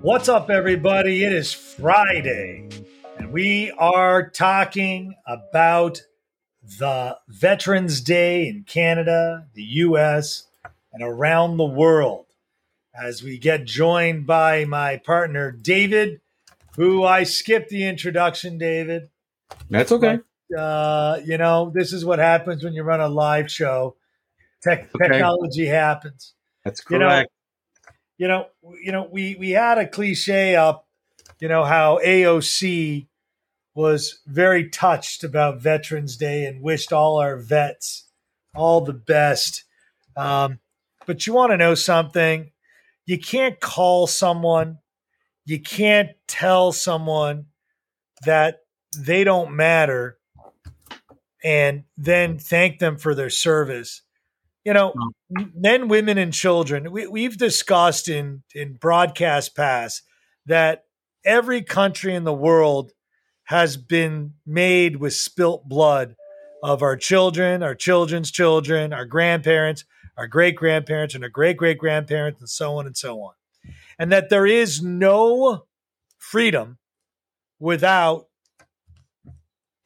What's up, everybody? It is Friday, and we are talking about the Veterans Day in Canada, the U.S., and around the world, as we get joined by my partner, David, who I skipped the introduction, David. That's okay. But, you know, this is what happens when you run a live show. Technology happens. That's correct. You know, we had a cliche up, you know, how AOC was very touched about Veterans Day and wished all our vets all the best. But you want to know something? You can't call someone, you can't tell someone that they don't matter and then thank them for their service. You know, men, women, and children, we've discussed in broadcast past that every country in the world has been made with spilt blood of our children, our children's children, our grandparents, our great-grandparents, and our great-great-grandparents, and so on and so on. And that there is no freedom without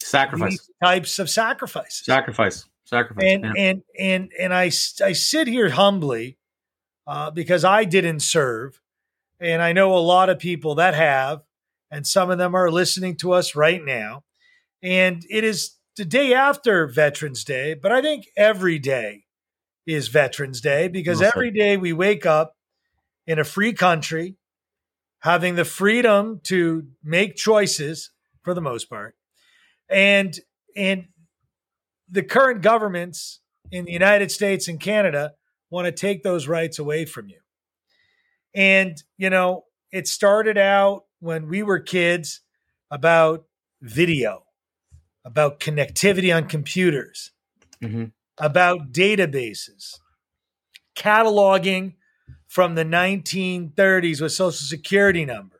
sacrifice. These types of sacrifices. Sacrifice. And I sit here humbly because I didn't serve, and I know a lot of people that have, and some of them are listening to us right now. And it is the day after Veterans Day, but I think every day is Veterans Day because every day we wake up in a free country, having the freedom to make choices for the most part, and the current governments in the United States and Canada want to take those rights away from you. And, you know, it started out when we were kids about video, about connectivity on computers, about databases, cataloging from the 1930s with Social Security number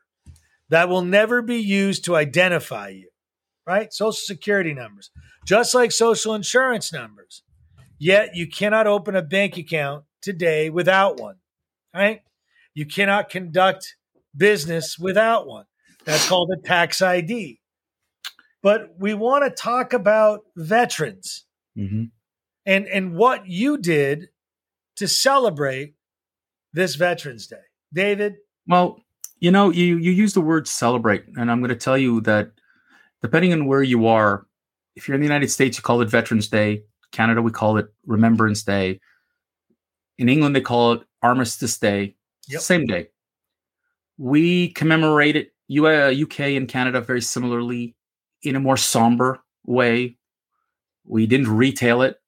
that will never be used to identify you. Right? Social Security numbers, just like social insurance numbers. Yet you cannot open a bank account today without one, right? You cannot conduct business without one. That's called a tax ID. But we want to talk about veterans and what you did to celebrate this Veterans Day. David? Well, you know, you use the word celebrate, and I'm going to tell you that depending on where you are, if you're in the United States, you call it Veterans Day. Canada, we call it Remembrance Day. In England, they call it Armistice Day. Yep. Same day. We commemorate it, UK and Canada, very similarly in a more somber way. We didn't retail it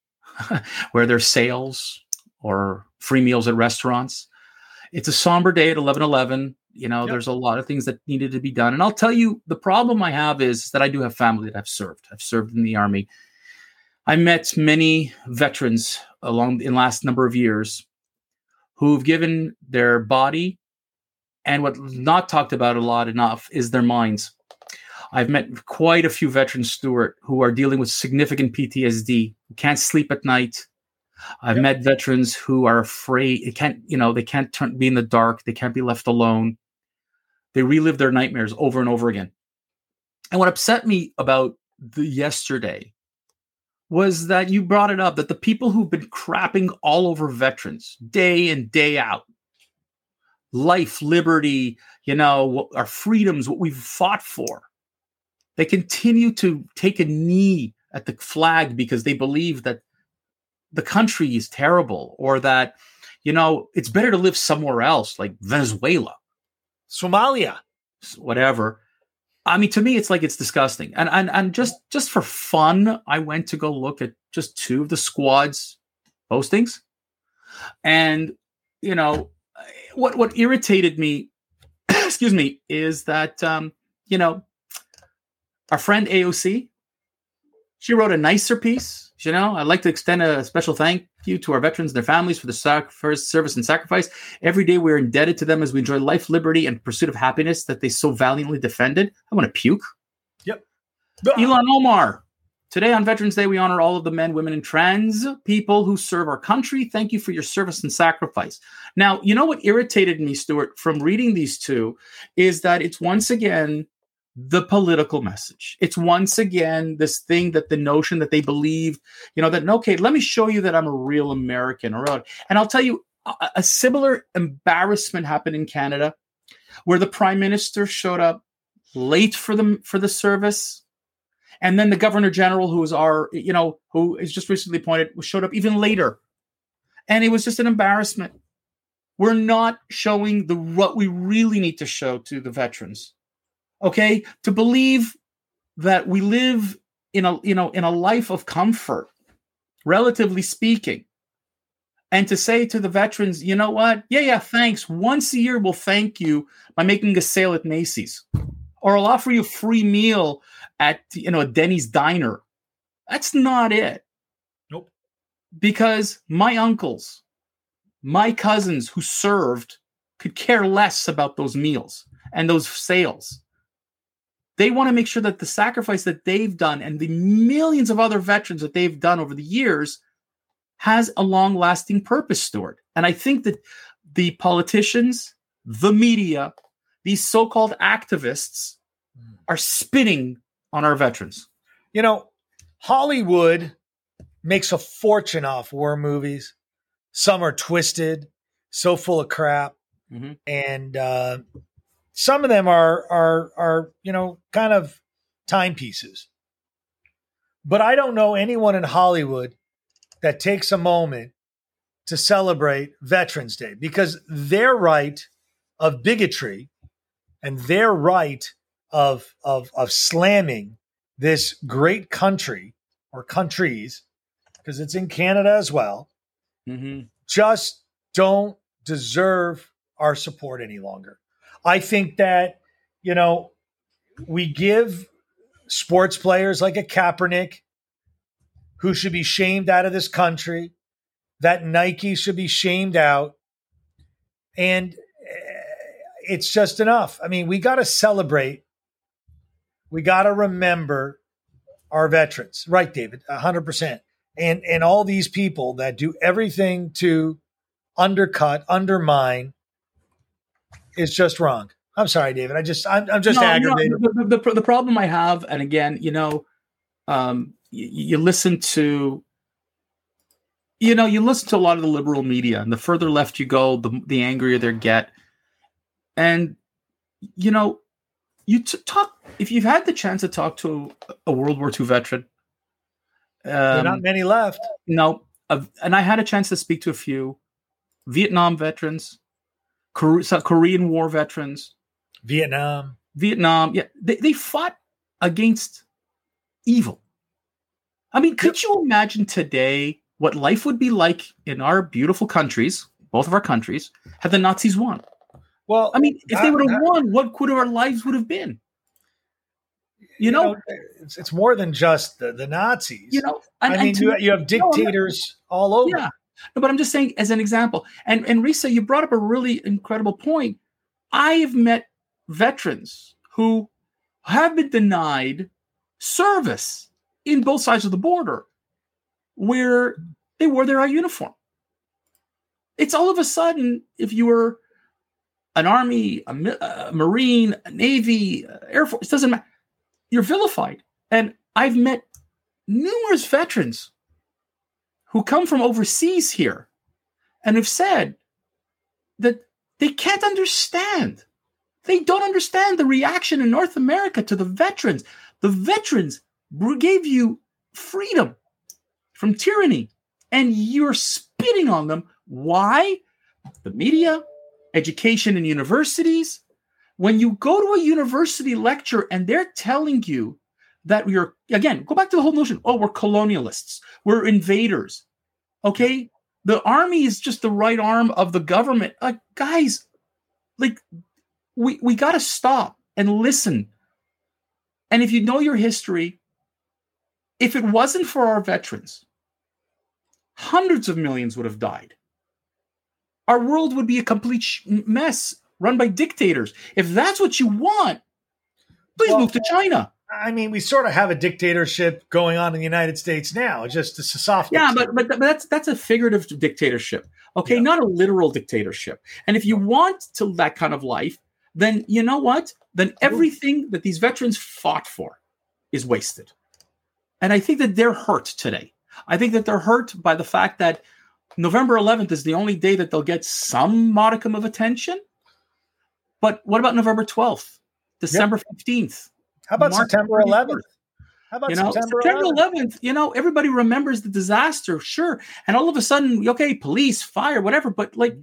where there's sales or free meals at restaurants. It's a somber day at 11/11. You know, there's a lot of things that needed to be done. And I'll tell you, the problem I have is that I do have family that I've served. I've served in the Army. I met many veterans along in the last number of years who've given their body, and what's not talked about a lot enough is their minds. I've met quite a few veterans, Stuart, who are dealing with significant PTSD, who can't sleep at night. I've met veterans who are afraid. They can't be in the dark. They can't be left alone. They relive their nightmares over and over again. And what upset me about the yesterday was that you brought it up, that the people who've been crapping all over veterans day in, day out, life, liberty, you know, our freedoms, what we've fought for, they continue to take a knee at the flag because they believe that the country is terrible, or that, you know, it's better to live somewhere else, like Venezuela, Somalia, whatever. I mean, to me, it's like, it's disgusting. And just for fun, I went to go look at just two of the squad's postings. And, you know, what irritated me, excuse me, is that, you know, our friend AOC, she wrote a nicer piece. You know, I'd like to extend a special thank you to our veterans and their families for the service and sacrifice. Every day we're indebted to them as we enjoy life, liberty, and pursuit of happiness that they so valiantly defended. I want to puke. Yep. Ilhan Omar Today on Veterans Day, we honor all of the men, women, and trans people who serve our country. Thank you for your service and sacrifice. Now, you know what irritated me, Stuart, from reading these two is that it's once again the political message. It's once again this thing that the notion that they believe, you know, that, okay, let me show you that I'm a real American. Or, and I'll tell you, a similar embarrassment happened in Canada where the prime minister showed up late for the service. And then the governor general, who is our, you know, who is just recently appointed, showed up even later. And it was just an embarrassment. We're not showing what we really need to show to the veterans. Okay? To believe that we live in a life of comfort, relatively speaking. And to say to the veterans, you know what? Yeah, thanks. Once a year, we'll thank you by making a sale at Macy's. Or I'll offer you a free meal at, you know, a Denny's diner. That's not it. Nope. Because my uncles, my cousins who served could care less about those meals and those sales. They want to make sure that the sacrifice that they've done and the millions of other veterans that they've done over the years has a long-lasting purpose, Stuart. And I think that the politicians, the media, these so-called activists are spitting on our veterans. You know, Hollywood makes a fortune off war movies. Some are twisted, so full of crap. Mm-hmm. And some of them are, you know, kind of timepieces. But I don't know anyone in Hollywood that takes a moment to celebrate Veterans Day, because their right of bigotry and their right of slamming this great country or countries, because it's in Canada as well, mm-hmm. just don't deserve our support any longer. I think that, you know, we give sports players like a Kaepernick, who should be shamed out of this country, that Nike should be shamed out, and it's just enough. I mean, we got to celebrate. We got to remember our veterans. Right, David, 100%. And all these people that do everything to undermine is just wrong. I'm sorry, David. I'm just aggravated. No, the problem I have, and again, you know, you listen to a lot of the liberal media, and the further left you go, the angrier they get. And, you know, you talk, if you've had the chance to talk to a World War II veteran. There are not many left. No. And I had a chance to speak to a few Vietnam veterans, Korean War veterans. Vietnam. Yeah. They fought against evil. I mean, could you imagine today what life would be like in our beautiful countries, both of our countries, had the Nazis won? Well, I mean, if they would have won, what could our lives would have been? You know, it's more than just the Nazis. You know, you have dictators all over. Yeah, no, but I'm just saying as an example. And Risa, you brought up a really incredible point. I've met veterans who have been denied service in both sides of the border, where they wore their uniform. It's all of a sudden, if you were an army, a marine, a navy, air force, it doesn't matter. You're vilified. And I've met numerous veterans who come from overseas here and have said that they can't understand. They don't understand the reaction in North America to the veterans. The veterans gave you freedom from tyranny, and you're spitting on them. Why? The media, education in universities. When you go to a university lecture and they're telling you that we're, again, go back to the whole notion, oh, we're colonialists, we're invaders, okay? The army is just the right arm of the government. Guys, like, we got to stop and listen. And if you know your history, if it wasn't for our veterans, hundreds of millions would have died. Our world would be a complete mess run by dictators. If that's what you want, please move to China. I mean, we sort of have a dictatorship going on in the United States now. It's just it's a soft. Yeah, but that's a figurative dictatorship. Okay, yeah. Not a literal dictatorship. And if you want to that kind of life, then you know what? Then everything that these veterans fought for is wasted. And I think that they're hurt today. I think that they're hurt by the fact that November 11th is the only day that they'll get some modicum of attention. But what about November 12th, December 15th? How about September 11th? September 11th, you know, everybody remembers the disaster, sure. And all of a sudden, okay, police, fire, whatever. But like,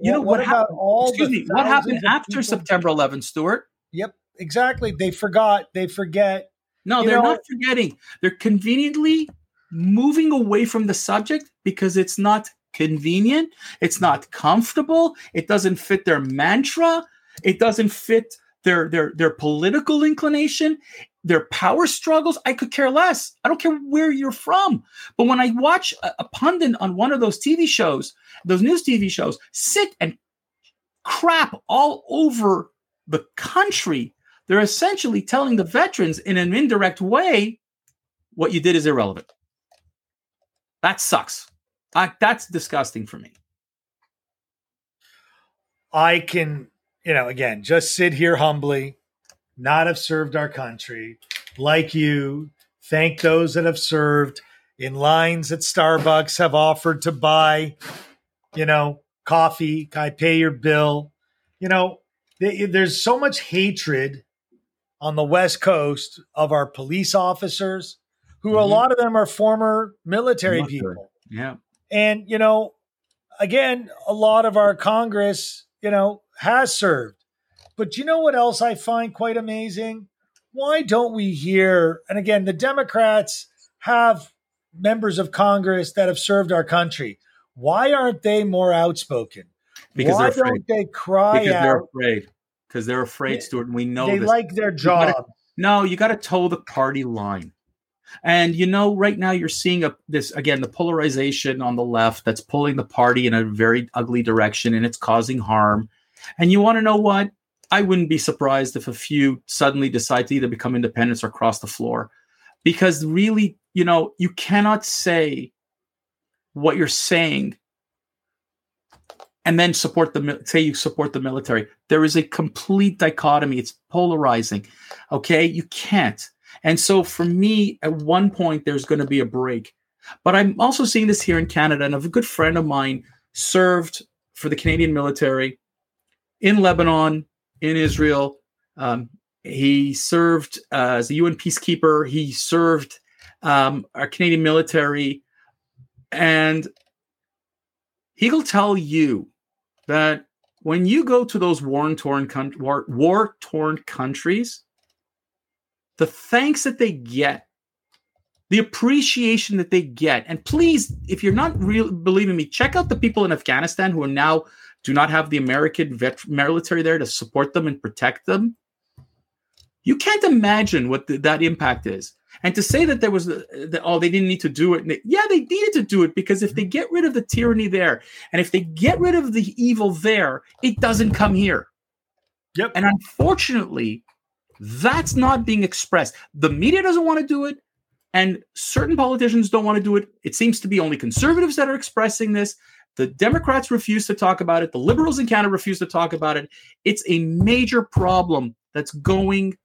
you know, what happened? What happened after September 11th, Stuart? Yep, exactly. They forgot. They forget. No, they're not forgetting. They're conveniently moving away from the subject because it's not convenient. It's not comfortable. It doesn't fit their mantra. It doesn't fit their political inclination, their power struggles. I could care less. I don't care where you're from. But when I watch a pundit on one of those TV shows, those news TV shows, sit and crap all over the country, they're essentially telling the veterans in an indirect way, what you did is irrelevant. That sucks. That's disgusting for me. I can... You know, again, just sit here humbly, not have served our country, like you, thank those that have served in lines at Starbucks, have offered to buy, you know, coffee, I pay your bill. You know, there's so much hatred on the West Coast of our police officers, who a lot of them are former military people. Yeah. And, you know, again, a lot of our Congress, you know, has served. But you know what else I find quite amazing? Why don't we hear, and again, the Democrats have members of Congress that have served our country. Why aren't they more outspoken? Because why don't they cry because out? Because they're afraid, Stuart, and we know they this. Like their job. You got to toe the party line. And, you know, right now you're seeing this, again, the polarization on the left that's pulling the party in a very ugly direction, and it's causing harm. And you want to know what? I wouldn't be surprised if a few suddenly decide to either become independents or cross the floor. Because really, you know, you cannot say what you're saying and then support the military. There is a complete dichotomy. It's polarizing. Okay? You can't. And so for me, at one point, there's going to be a break. But I'm also seeing this here in Canada. And a good friend of mine served for the Canadian military in Lebanon, in Israel. He served as a UN peacekeeper. He served our Canadian military. And he will tell you that when you go to those war-torn countries, the thanks that they get, the appreciation that they get, and please, if you're not really believing me, check out the people in Afghanistan who are now do not have the American military there to support them and protect them. You can't imagine what that impact is. And to say that there was, they didn't need to do it. Yeah, they needed to do it because if they get rid of the tyranny there and if they get rid of the evil there, it doesn't come here. Yep. And unfortunately, that's not being expressed. The media doesn't want to do it, and certain politicians don't want to do it. It seems to be only conservatives that are expressing this. The Democrats refuse to talk about it. The liberals in Canada refuse to talk about it. It's a major problem that's going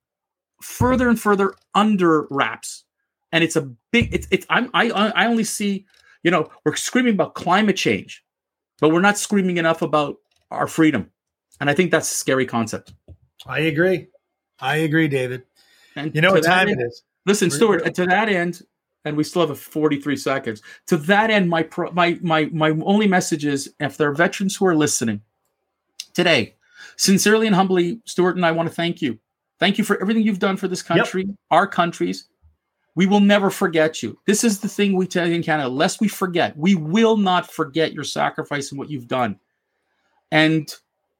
further and further under wraps, and it's a big. I only see, you know, we're screaming about climate change, but we're not screaming enough about our freedom, and I think that's a scary concept. I agree, David. And you know what time it is. Listen, Stuart, to that end, and we still have 43 seconds. To that end, my only message is, if there are veterans who are listening today, sincerely and humbly, Stuart and I want to thank you. Thank you for everything you've done for this country, our countries. We will never forget you. This is the thing we tell you in Canada, lest we forget. We will not forget your sacrifice and what you've done. And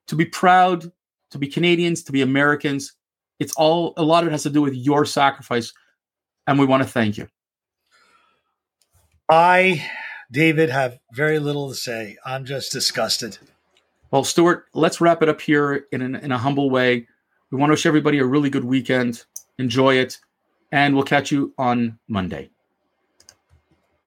to be proud, to be Canadians, to be Americans, it's all, a lot of it has to do with your sacrifice, and we want to thank you. I, David, have very little to say. I'm just disgusted. Well, Stuart, let's wrap it up here in a humble way. We want to wish everybody a really good weekend. Enjoy it. and we'll catch you on Monday.